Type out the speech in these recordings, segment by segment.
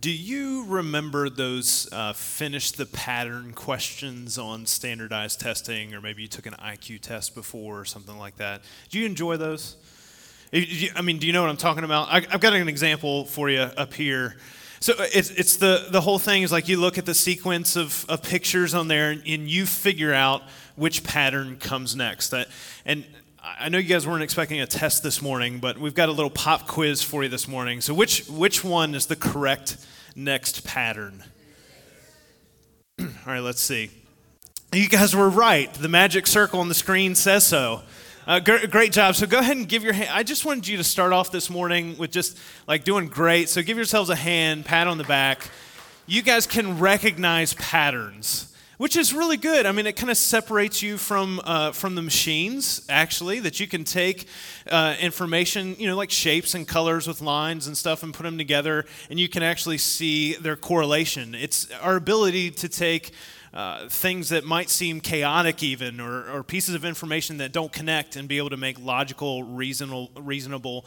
Do you remember those finish the pattern questions on standardized testing, or maybe you took an IQ test before or something like that? Do you enjoy those? I mean, do you know what I'm talking about? I've got an example for you up here. So it's the whole thing is like you look at the sequence of pictures on there, and you figure out which pattern comes next. And I know you guys weren't expecting a test this morning, but we've got a little pop quiz for you this morning. So which one is the correct next pattern? All right, let's see. You guys were right. The magic circle on the screen says so. Great job. So go ahead and give your hand. I just wanted you to start off this morning with just like doing great. So give yourselves a hand, pat on the back. You guys can recognize patterns, which is really good. I mean, it kind of separates you from the machines, actually, that you can take information, you know, like shapes and colors with lines and stuff and put them together, and you can actually see their correlation. It's our ability to take things that might seem chaotic even, or pieces of information that don't connect, and be able to make logical, reasonable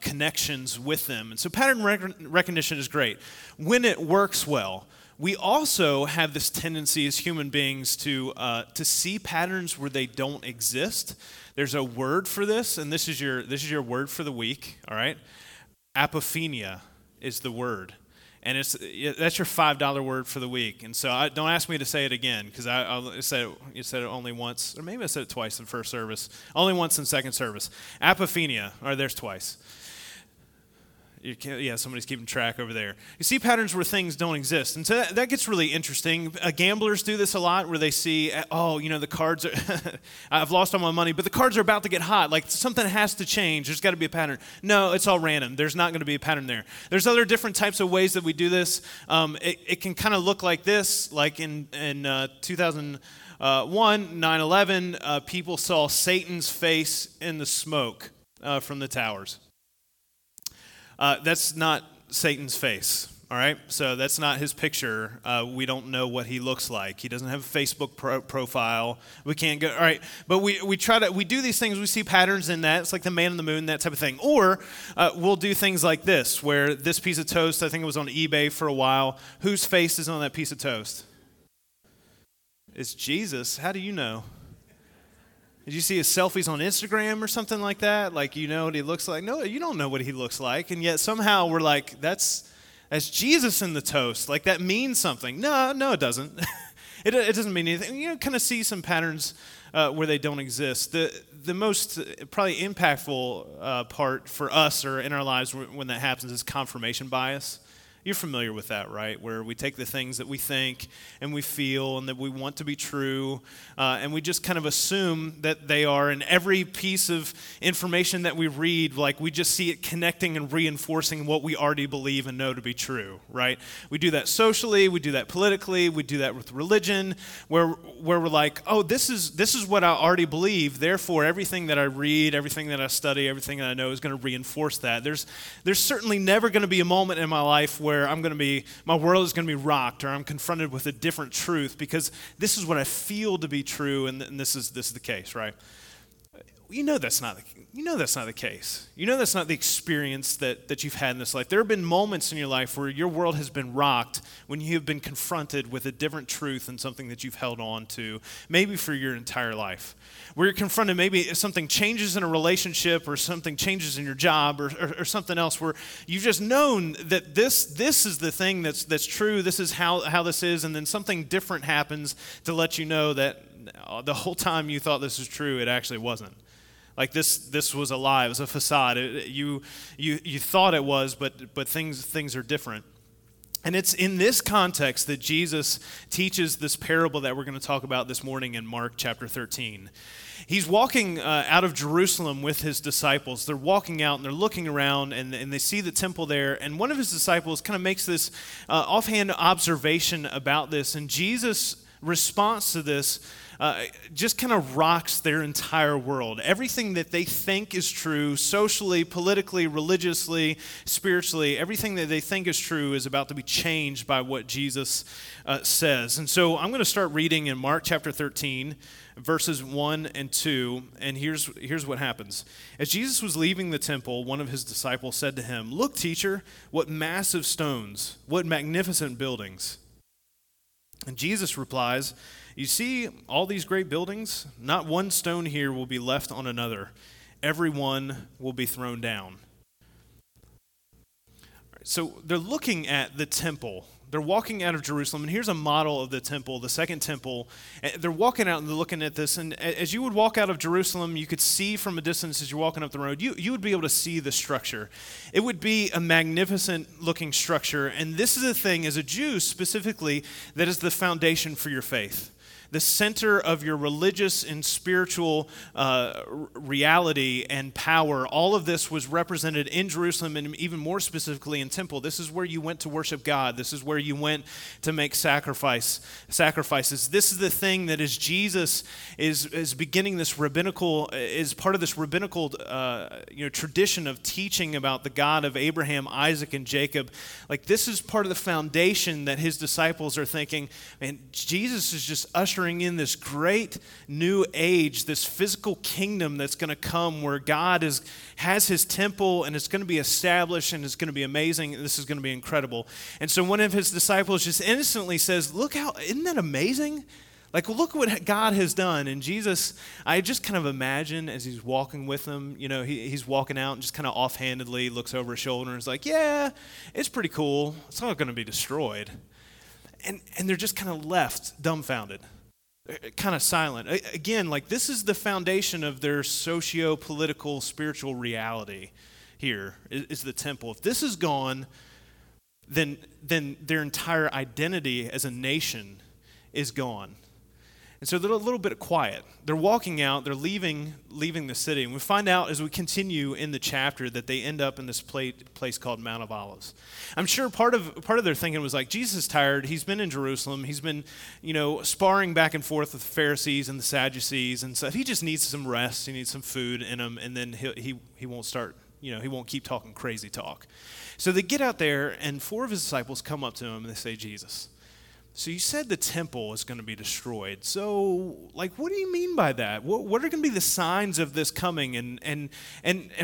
connections with them. And so pattern recognition is great. When it works well, we also have this tendency as human beings to see patterns where they don't exist. There's a word for this, and this is your word for the week, all right? Apophenia is the word. And that's your $5 word for the week. And so don't ask me to say it again, because I said it only once, or maybe I said it twice in first service, only once in second service. Apophenia, or there's twice. Somebody's keeping track over there. You see patterns where things don't exist. And so that gets really interesting. Gamblers do this a lot, where they see, oh, you know, the cards are, I've lost all my money, but the cards are about to get hot. Like, something has to change. There's got to be a pattern. No, it's all random. There's not going to be a pattern there. There's other different types of ways that we do this. It can kind of look like this, like in 2001, 9/11, people saw Satan's face in the smoke from the towers. That's not Satan's face, all right? So that's not his picture. We don't know what he looks like. He doesn't have a Facebook profile. We can't go, all right? But we do these things. We see patterns in that. It's like the man on the moon, that type of thing. Or we'll do things like this, where this piece of toast, I think it was on eBay for a while. Whose face is on that piece of toast? It's Jesus. How do you know? Did you see his selfies on Instagram or something like that? Like, you know what he looks like? No, you don't know what he looks like. And yet somehow we're like, that's Jesus in the toast. Like, that means something. No, it doesn't. It doesn't mean anything. You know, kind of see some patterns where they don't exist. The most probably impactful part for us or in our lives when that happens is confirmation bias. You're familiar with that, right? Where we take the things that we think and we feel and that we want to be true, and we just kind of assume that they are. And every piece of information that we read, like, we just see it connecting and reinforcing what we already believe and know to be true, right? We do that socially, we do that politically, we do that with religion, where we're like, oh, this is what I already believe. Therefore, everything that I read, everything that I study, everything that I know is going to reinforce that. There's certainly never going to be a moment in my life where my world is going to be rocked, or I'm confronted with a different truth, because this is what I feel to be true, and this is the case, right? You know that's not the case. You know that's not the experience that you've had in this life. There have been moments in your life where your world has been rocked when you have been confronted with a different truth and something that you've held on to, maybe for your entire life. Where you're confronted, maybe if something changes in a relationship, or something changes in your job, or something else, where you've just known that this is the thing that's true, this is how this is, and then something different happens to let you know that the whole time you thought this was true, it actually wasn't. Like, this was a lie. It was a facade. You thought it was, but things are different. And it's in this context that Jesus teaches this parable that we're going to talk about this morning in Mark chapter 13. He's walking out of Jerusalem with his disciples. They're walking out, and they're looking around, and they see the temple there. And one of his disciples kind of makes this offhand observation about this. And Jesus response to this just kind of rocks their entire world. Everything that they think is true, socially, politically, religiously, spiritually, everything that they think is true is about to be changed by what Jesus says. And so I'm going to start reading in Mark chapter 13, verses 1 and 2, and here's what happens. As Jesus was leaving the temple, one of his disciples said to him, "Look, teacher, what massive stones, what magnificent buildings." And Jesus replies, "You see all these great buildings? Not one stone here will be left on another. Every one will be thrown down." So they're looking at the temple. They're walking out of Jerusalem, and here's a model of the temple, the second temple. They're walking out and they're looking at this, and as you would walk out of Jerusalem, you could see from a distance as you're walking up the road, you would be able to see the structure. It would be a magnificent-looking structure, and this is a thing, as a Jew specifically, that is the foundation for your faith. The center of your religious and spiritual reality and power, all of this was represented in Jerusalem and even more specifically in temple. This is where you went to worship God. This is where you went to make sacrifices. This is the thing that as Jesus is beginning this rabbinical, is part of this rabbinical tradition of teaching about the God of Abraham, Isaac, and Jacob. Like, this is part of the foundation that his disciples are thinking, man, Jesus is just ushering in this great new age, this physical kingdom that's going to come where God has his temple, and it's going to be established, and it's going to be amazing, and this is going to be incredible. And so one of his disciples just instantly says, isn't that amazing? Like, look what God has done. And Jesus, I just kind of imagine as he's walking with them, he's walking out and just kind of offhandedly looks over his shoulder and is like, yeah, it's pretty cool. It's not going to be destroyed. And they're just kind of left dumbfounded, kind of silent. Again, like, this is the foundation of their socio-political, spiritual reality here is the temple. If this is gone, then their entire identity as a nation is gone. And so they're a little bit quiet. They're walking out. They're leaving the city. And we find out as we continue in the chapter that they end up in this place called Mount of Olives. I'm sure part of their thinking was like, Jesus is tired. He's been in Jerusalem. He's been, sparring back and forth with the Pharisees and the Sadducees and stuff. He just needs some rest. He needs some food in him, and then he won't start. He won't keep talking crazy talk. So they get out there, and four of his disciples come up to him and they say, Jesus, so you said the temple is going to be destroyed. So, like, what do you mean by that? What are going to be the signs of this coming? And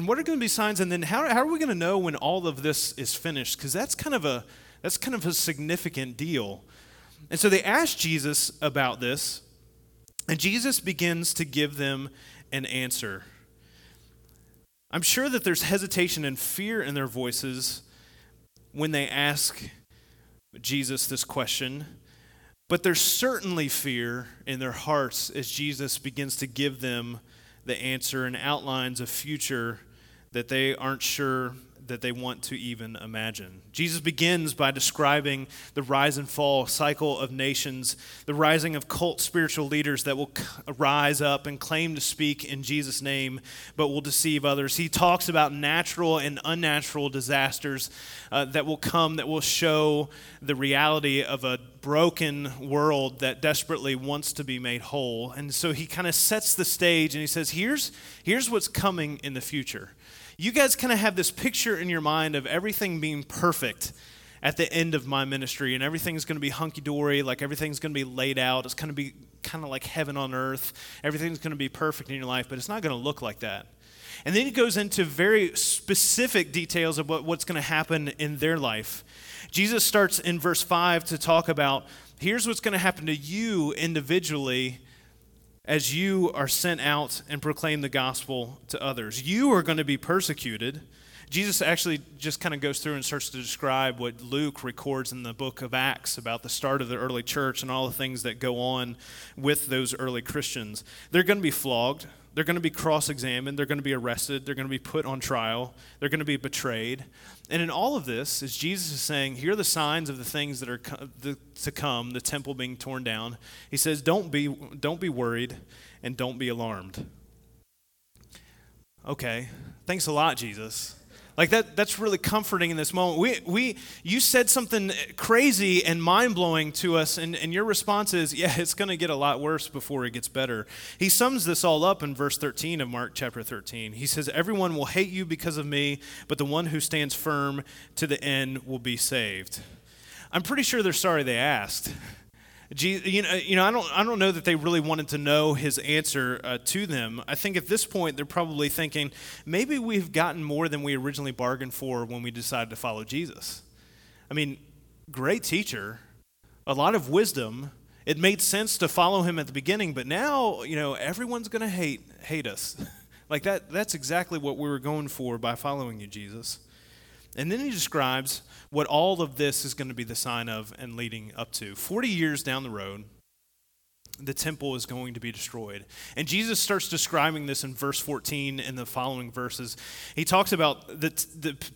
what are going to be signs? And then how are we going to know when all of this is finished? Because that's kind of a significant deal. And so they asked Jesus about this, and Jesus begins to give them an answer. I'm sure that there's hesitation and fear in their voices when they ask Jesus this question, but there's certainly fear in their hearts as Jesus begins to give them the answer and outlines a future that they aren't sure that they want to even imagine. Jesus begins by describing the rise and fall cycle of nations, the rising of cult spiritual leaders that will rise up and claim to speak in Jesus' name, but will deceive others. He talks about natural and unnatural disasters that will come, that will show the reality of a broken world that desperately wants to be made whole. And so he kind of sets the stage and he says, here's what's coming in the future. You guys kind of have this picture in your mind of everything being perfect at the end of my ministry, and everything's going to be hunky-dory, like everything's going to be laid out. It's going to be kind of like heaven on earth. Everything's going to be perfect in your life, but it's not going to look like that. And then he goes into very specific details of what's going to happen in their life. Jesus starts in verse 5 to talk about, here's what's going to happen to you individually as you are sent out and proclaim the gospel to others. You are going to be persecuted. Jesus actually just kind of goes through and starts to describe what Luke records in the book of Acts about the start of the early church and all the things that go on with those early Christians. They're going to be flogged. They're going to be cross-examined. They're going to be arrested. They're going to be put on trial. They're going to be betrayed. And in all of this, as Jesus is saying, here are the signs of the things that are to come, the temple being torn down. He says, don't be worried and don't be alarmed. Okay, thanks a lot, Jesus. Like that's really comforting in this moment. You said something crazy and mind-blowing to us, and your response is, yeah, it's going to get a lot worse before it gets better. He sums this all up in verse 13 of Mark chapter 13. He says, everyone will hate you because of me, but the one who stands firm to the end will be saved. I'm pretty sure they're sorry they asked. You know, I don't know that they really wanted to know his answer to them. I think at this point they're probably thinking, maybe we've gotten more than we originally bargained for when we decided to follow Jesus. I mean, great teacher, a lot of wisdom. It made sense to follow him at the beginning, but now, you know, everyone's going to hate us. Like that's exactly what we were going for by following you, Jesus. And then he describes what all of this is going to be the sign of and leading up to. 40 years down the road, the temple is going to be destroyed. And Jesus starts describing this in verse 14 and the following verses. He talks about the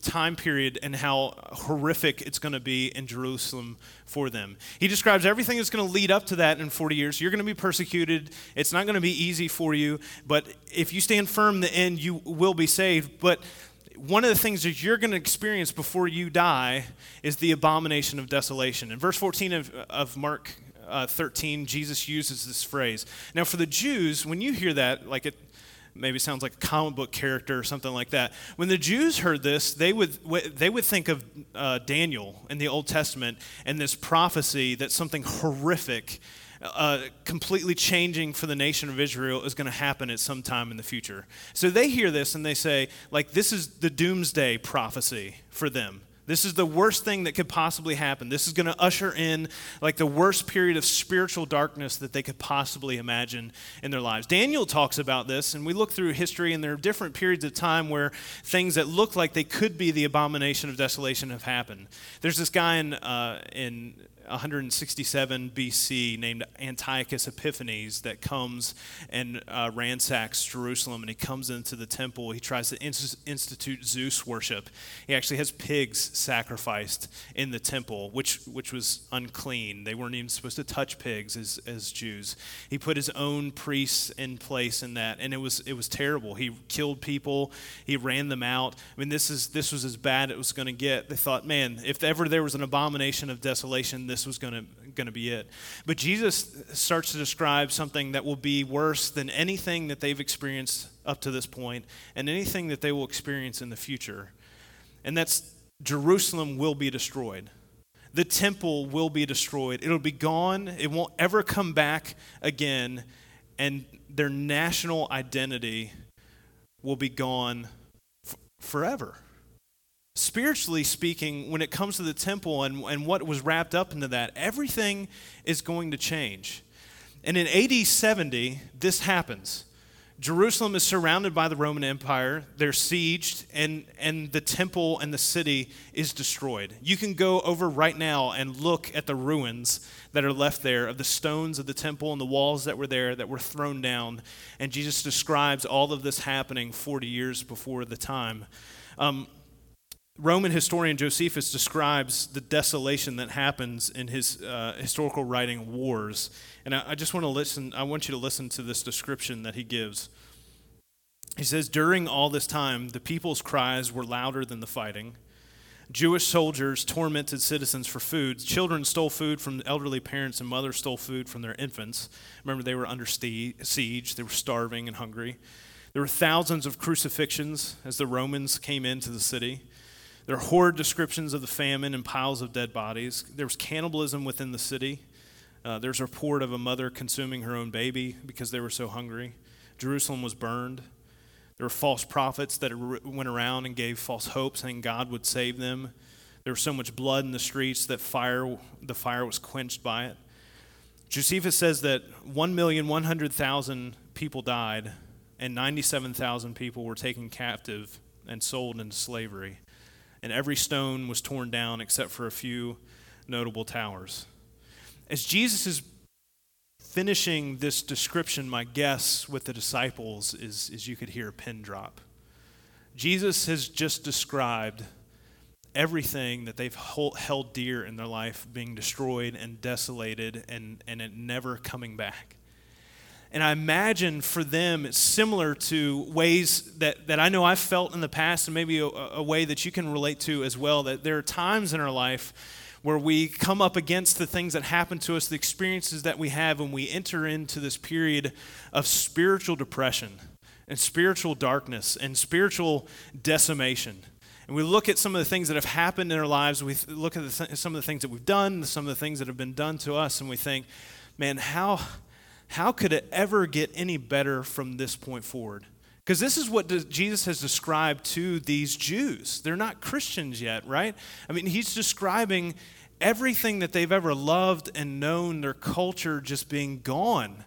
time period and how horrific it's going to be in Jerusalem for them. He describes everything that's going to lead up to that in 40 years. You're going to be persecuted. It's not going to be easy for you. But if you stand firm in the end, you will be saved. But one of the things that you're going to experience before you die is the abomination of desolation. In verse 14 of Mark 13, Jesus uses this phrase. Now, for the Jews, when you hear that, like it maybe sounds like a comic book character or something like that. When the Jews heard this, they would think of Daniel in the Old Testament and this prophecy that something horrific, completely changing for the nation of Israel is going to happen at some time in the future. So they hear this and they say, like, this is the doomsday prophecy for them. This is the worst thing that could possibly happen. This is going to usher in, like, the worst period of spiritual darkness that they could possibly imagine in their lives. Daniel talks about this, and we look through history, and there are different periods of time where things that look like they could be the abomination of desolation have happened. There's this guy in 167 BC named Antiochus Epiphanes that comes and ransacks Jerusalem, and he comes into the temple. He tries to institute Zeus worship. He actually has pigs sacrificed in the temple, which was unclean. They weren't even supposed to touch pigs as Jews. He put his own priests in place in that, and it was terrible. He killed people. He ran them out. I mean, this was as bad as it was going to get. They thought, man, if ever there was an abomination of desolation, this was going to be it. But Jesus starts to describe something that will be worse than anything that they've experienced up to this point and anything that they will experience in the future. And that's Jerusalem will be destroyed. The temple will be destroyed. It'll be gone. It won't ever come back again. And their national identity will be gone forever. Spiritually speaking, when it comes to the temple and what was wrapped up into that, everything is going to change. And in AD 70, this happens. Jerusalem is surrounded by the Roman Empire. They're sieged, and the temple and the city is destroyed. You can go over right now and look at the ruins that are left there of the stones of the temple and the walls that were there that were thrown down. And Jesus describes all of this happening 40 years before the time. Roman historian Josephus describes the desolation that happens in his historical writing, Wars. And I want you to listen to this description that he gives. He says, during all this time, the people's cries were louder than the fighting. Jewish soldiers tormented citizens for food. Children stole food from elderly parents, and mothers stole food from their infants. Remember, they were under siege. They were starving and hungry. There were thousands of crucifixions as the Romans came into the city. There are horrid descriptions of the famine and piles of dead bodies. There was cannibalism within the city. There's a report of a mother consuming her own baby because they were so hungry. Jerusalem was burned. There were false prophets that went around and gave false hope, saying God would save them. There was so much blood in the streets that the fire was quenched by it. Josephus says that 1,100,000 people died, and 97,000 people were taken captive and sold into slavery. And every stone was torn down except for a few notable towers. As Jesus is finishing this description, my guess with the disciples is you could hear a pin drop. Jesus has just described everything that they've held dear in their life being destroyed and desolated and it never coming back. And I imagine for them it's similar to ways that I know I've felt in the past, and maybe a way that you can relate to as well, that there are times in our life where we come up against the things that happen to us, the experiences that we have, and we enter into this period of spiritual depression and spiritual darkness and spiritual decimation. And we look at some of the things that have happened in our lives, we look at some of the things that we've done, some of the things that have been done to us, and we think, man, how could it ever get any better from this point forward? Because this is what Jesus has described to these Jews. They're not Christians yet, right? I mean, he's describing everything that they've ever loved and known, their culture just being gone.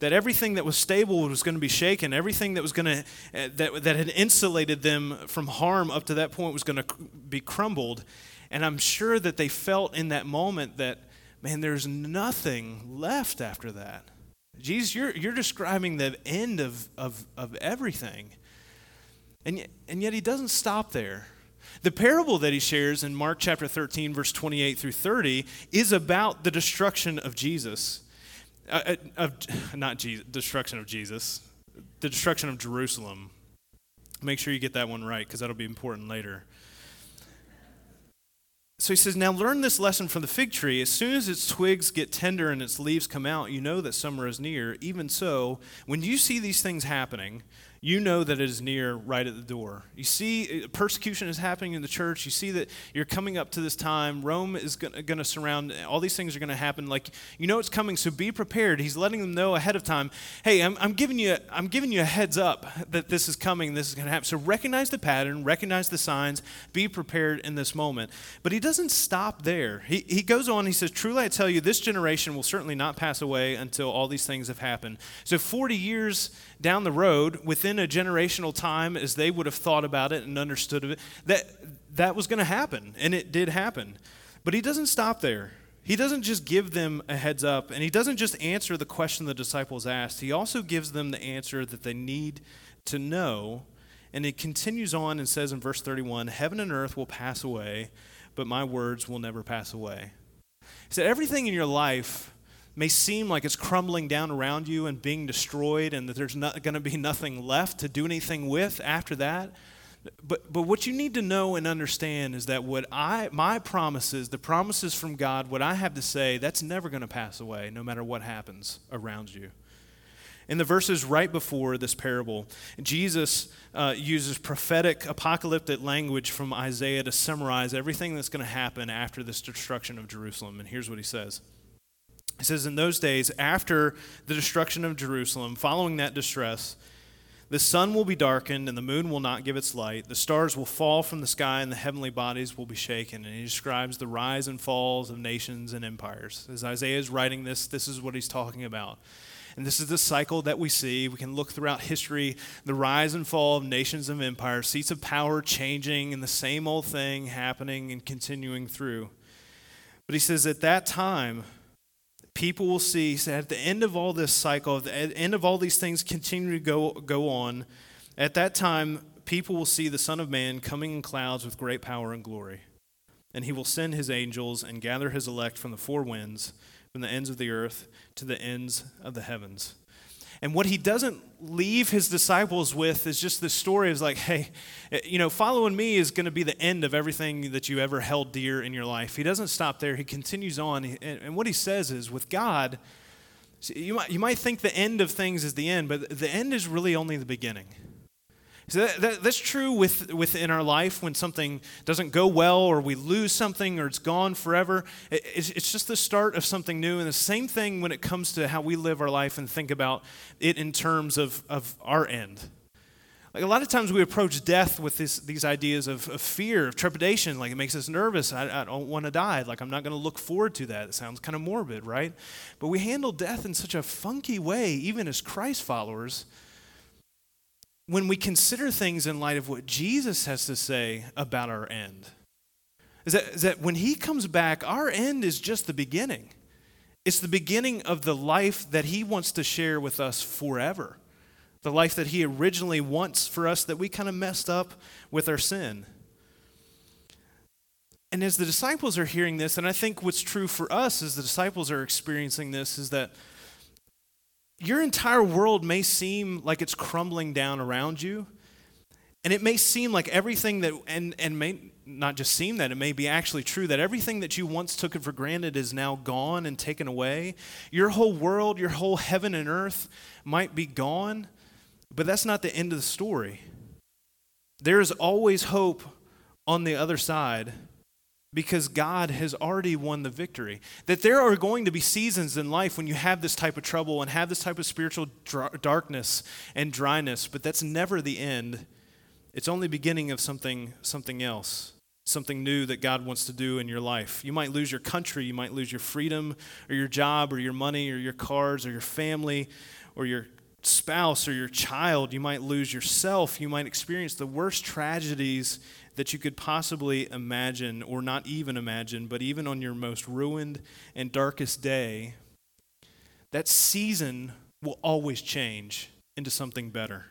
That everything that was stable was going to be shaken. Everything that was going to that had insulated them from harm up to that point was going to be crumbled. And I'm sure that they felt in that moment that, man, there's nothing left after that. Jesus, you're describing the end of everything. And yet he doesn't stop there. The parable that he shares in Mark chapter 13, verse 28 through 30, is about the destruction of Jesus. The destruction of Jerusalem. Make sure you get that one right, because that'll be important later. So he says, now learn this lesson from the fig tree. As soon as its twigs get tender and its leaves come out, you know that summer is near. Even so, when you see these things happening, you know that it is near, right at the door. You see persecution is happening in the church. You see that you're coming up to this time. Rome is going to surround. All these things are going to happen. Like, you know it's coming, so be prepared. He's letting them know ahead of time, hey, I'm giving you a heads up that this is coming, this is going to happen. So recognize the pattern, recognize the signs, be prepared in this moment. But he doesn't stop there. He goes on, he says, truly I tell you, this generation will certainly not pass away until all these things have happened. So 40 years down the road, within a generational time, as they would have thought about it and understood of it, that was going to happen, and it did happen. But he doesn't stop there. He doesn't just give them a heads up, and he doesn't just answer the question the disciples asked. He also gives them the answer that they need to know, and it continues on and says in verse 31, heaven and earth will pass away, but my words will never pass away. He said, everything in your life may seem like it's crumbling down around you and being destroyed, and that there's not going to be nothing left to do anything with after that. But what you need to know and understand is that my promises, the promises from God, what I have to say, that's never going to pass away, no matter what happens around you. In the verses right before this parable, Jesus uses prophetic apocalyptic language from Isaiah to summarize everything that's going to happen after this destruction of Jerusalem. And here's what he says. He says, in those days, after the destruction of Jerusalem, following that distress, the sun will be darkened and the moon will not give its light. The stars will fall from the sky and the heavenly bodies will be shaken. And he describes the rise and falls of nations and empires. As Isaiah is writing this, this is what he's talking about. And this is the cycle that we see. We can look throughout history, the rise and fall of nations and empires, seats of power changing, and the same old thing happening and continuing through. But he says, at that time, people will see, he said, at the end of all this cycle, at the end of all these things continue to go on, at that time, people will see the Son of Man coming in clouds with great power and glory. And he will send his angels and gather his elect from the four winds, from the ends of the earth to the ends of the heavens. And what he doesn't leave his disciples with is just this story of like, hey, you know, following me is going to be the end of everything that you ever held dear in your life. He doesn't stop there. He continues on. And what he says is, with God, you might think the end of things is the end, but the end is really only the beginning. So that's true within our life when something doesn't go well or we lose something or it's gone forever. It's just the start of something new. And the same thing when it comes to how we live our life and think about it in terms of our end. Like, a lot of times we approach death with these ideas of fear, of trepidation. Like, it makes us nervous. I don't want to die. Like, I'm not going to look forward to that. It sounds kind of morbid, right? But we handle death in such a funky way, even as Christ followers, when we consider things in light of what Jesus has to say about our end. Is that when he comes back, our end is just the beginning. It's the beginning of the life that he wants to share with us forever, the life that he originally wants for us that we kind of messed up with our sin. And as the disciples are hearing this, and I think what's true for us as the disciples are experiencing this, is that your entire world may seem like it's crumbling down around you, and it may seem like everything that, and may not just seem that, it may be actually true that everything that you once took for granted is now gone and taken away. Your whole world, your whole heaven and earth might be gone, but that's not the end of the story. There is always hope on the other side, because God has already won the victory. That there are going to be seasons in life when you have this type of trouble and have this type of spiritual darkness and dryness, but that's never the end. It's only beginning of something else, something new that God wants to do in your life. You might lose your country, you might lose your freedom or your job or your money or your cars or your family or your spouse or your child. You might lose yourself. You might experience the worst tragedies that you could possibly imagine, or not even imagine, but even on your most ruined and darkest day, that season will always change into something better.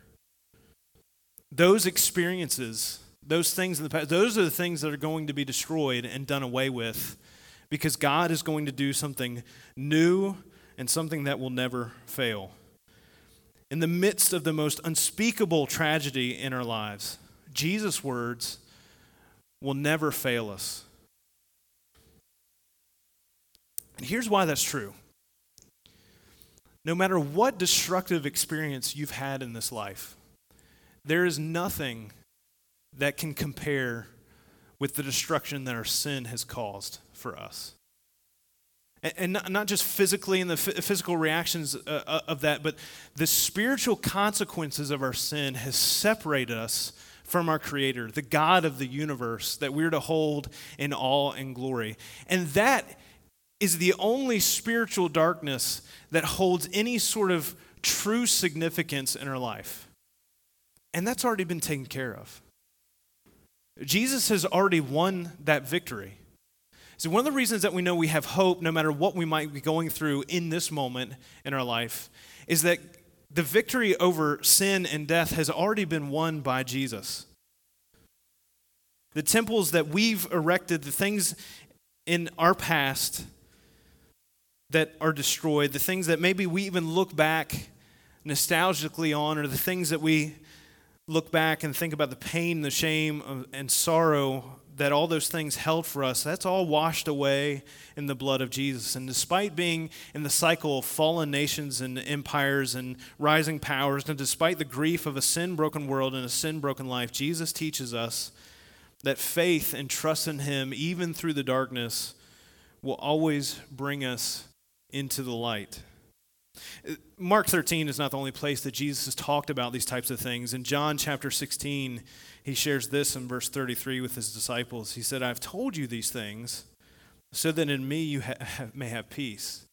Those experiences, those things in the past, those are the things that are going to be destroyed and done away with, because God is going to do something new and something that will never fail. In the midst of the most unspeakable tragedy in our lives, Jesus' words will never fail us. And here's why that's true. No matter what destructive experience you've had in this life, there is nothing that can compare with the destruction that our sin has caused for us. And not just physically and the physical reactions of that, but the spiritual consequences of our sin has separated us from our Creator, the God of the universe that we're to hold in awe and glory. And that is the only spiritual darkness that holds any sort of true significance in our life. And that's already been taken care of. Jesus has already won that victory. So one of the reasons that we know we have hope, no matter what we might be going through in this moment in our life, is that the victory over sin and death has already been won by Jesus. The temples that we've erected, the things in our past that are destroyed, the things that maybe we even look back nostalgically on, or the things that we look back and think about the pain, the shame, and sorrow that all those things held for us, that's all washed away in the blood of Jesus. And despite being in the cycle of fallen nations and empires and rising powers, and despite the grief of a sin-broken world and a sin-broken life, Jesus teaches us that faith and trust in Him, even through the darkness, will always bring us into the light. Mark 13 is not the only place that Jesus has talked about these types of things. In John chapter 16, He shares this in verse 33 with His disciples. He said, "I've told you these things so that in me you may have peace."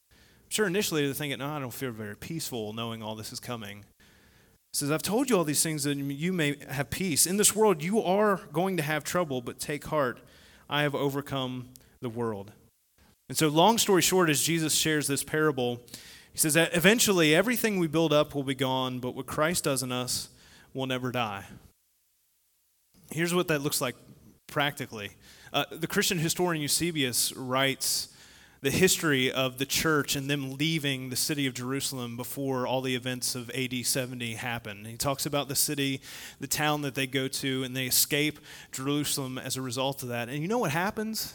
I'm sure initially they're thinking, no, I don't feel very peaceful knowing all this is coming. He says, "I've told you all these things that you may have peace. In this world you are going to have trouble, but take heart, I have overcome the world." And so long story short, as Jesus shares this parable, He says that eventually everything we build up will be gone, but what Christ does in us will never die. Here's what that looks like practically. The Christian historian Eusebius writes the history of the church and them leaving the city of Jerusalem before all the events of AD 70 happen. He talks about the city, the town that they go to, and they escape Jerusalem as a result of that. And you know what happens?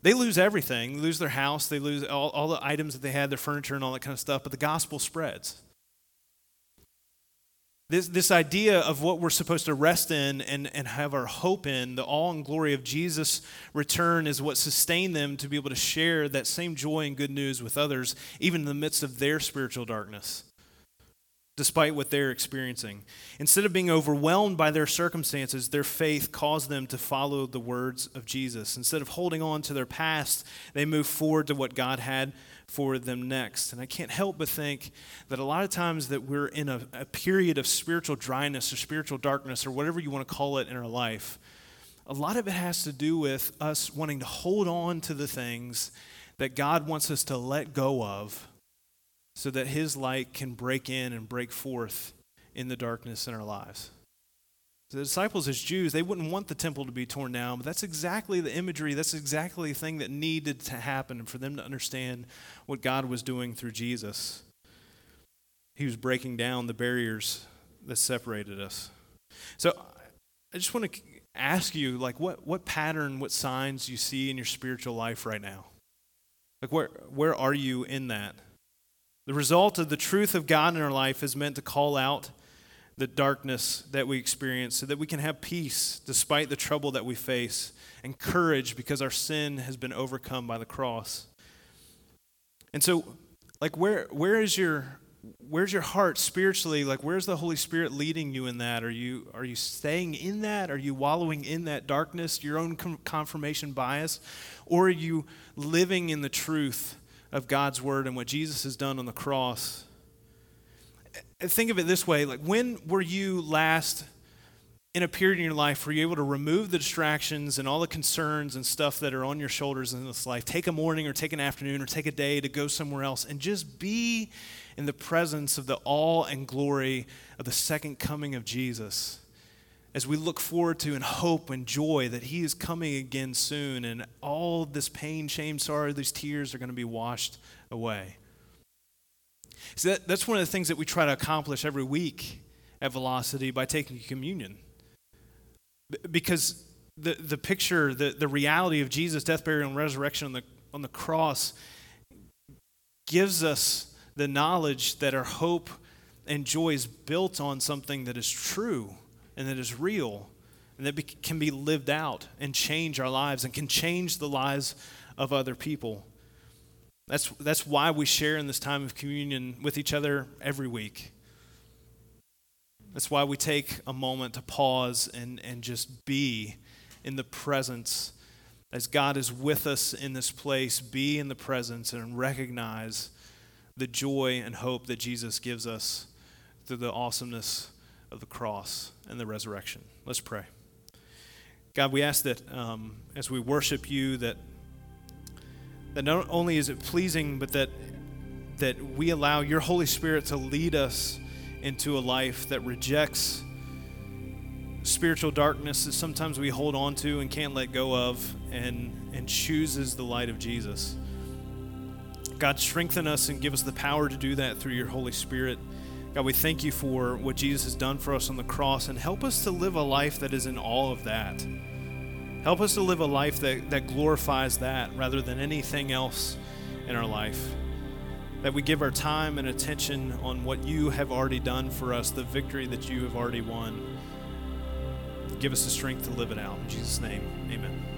They lose everything. They lose their house. They lose all the items that they had, their furniture and all that kind of stuff, but the gospel spreads. This idea of what we're supposed to rest in and have our hope in, the awe and glory of Jesus' return, is what sustained them to be able to share that same joy and good news with others, even in the midst of their spiritual darkness, despite what they're experiencing. Instead of being overwhelmed by their circumstances, their faith caused them to follow the words of Jesus. Instead of holding on to their past, they move forward to what God had for them next. And I can't help but think that a lot of times that we're in a period of spiritual dryness or spiritual darkness or whatever you want to call it in our life, a lot of it has to do with us wanting to hold on to the things that God wants us to let go of, so that His light can break in and break forth in the darkness in our lives. So the disciples as Jews, they wouldn't want the temple to be torn down, but that's exactly the imagery, that's exactly the thing that needed to happen for them to understand what God was doing through Jesus. He was breaking down the barriers that separated us. So I just want to ask you, like, what pattern, what signs you see in your spiritual life right now? Like, where are you in that? The result of the truth of God in our life is meant to call out the darkness that we experience so that we can have peace despite the trouble that we face, and courage because our sin has been overcome by the cross. And so, like, where's your heart spiritually? Like, where's the Holy Spirit leading you in that? Are you staying in that? Are you wallowing in that darkness, your own confirmation bias? Or are you living in the truth of God's word and what Jesus has done on the cross? Think of it this way. Like, when were you last in a period in your life where you're able to remove the distractions and all the concerns and stuff that are on your shoulders in this life? Take a morning or take an afternoon or take a day to go somewhere else and just be in the presence of the awe and glory of the second coming of Jesus, as we look forward to and hope and joy that he is coming again soon, and all this pain, shame, sorrow, these tears are going to be washed away. So that's one of the things that we try to accomplish every week at Velocity by taking communion. Because the picture, the reality of Jesus' death, burial, and resurrection on the cross gives us the knowledge that our hope and joy is built on something that is true and that is real and that can be lived out and change our lives and can change the lives of other people. That's why we share in this time of communion with each other every week. That's why we take a moment to pause and just be in the presence. As God is with us in this place, be in the presence and recognize the joy and hope that Jesus gives us through the awesomeness of the cross and the resurrection. Let's pray. God, we ask that as we worship you, that not only is it pleasing, but that we allow your Holy Spirit to lead us into a life that rejects spiritual darkness that sometimes we hold on to and can't let go of, and chooses the light of Jesus. God, strengthen us and give us the power to do that through your Holy Spirit. God, we thank you for what Jesus has done for us on the cross, and help us to live a life that is in awe of that. Help us to live a life that glorifies that rather than anything else in our life. That we give our time and attention on what you have already done for us, the victory that you have already won. Give us the strength to live it out. In Jesus' name, amen.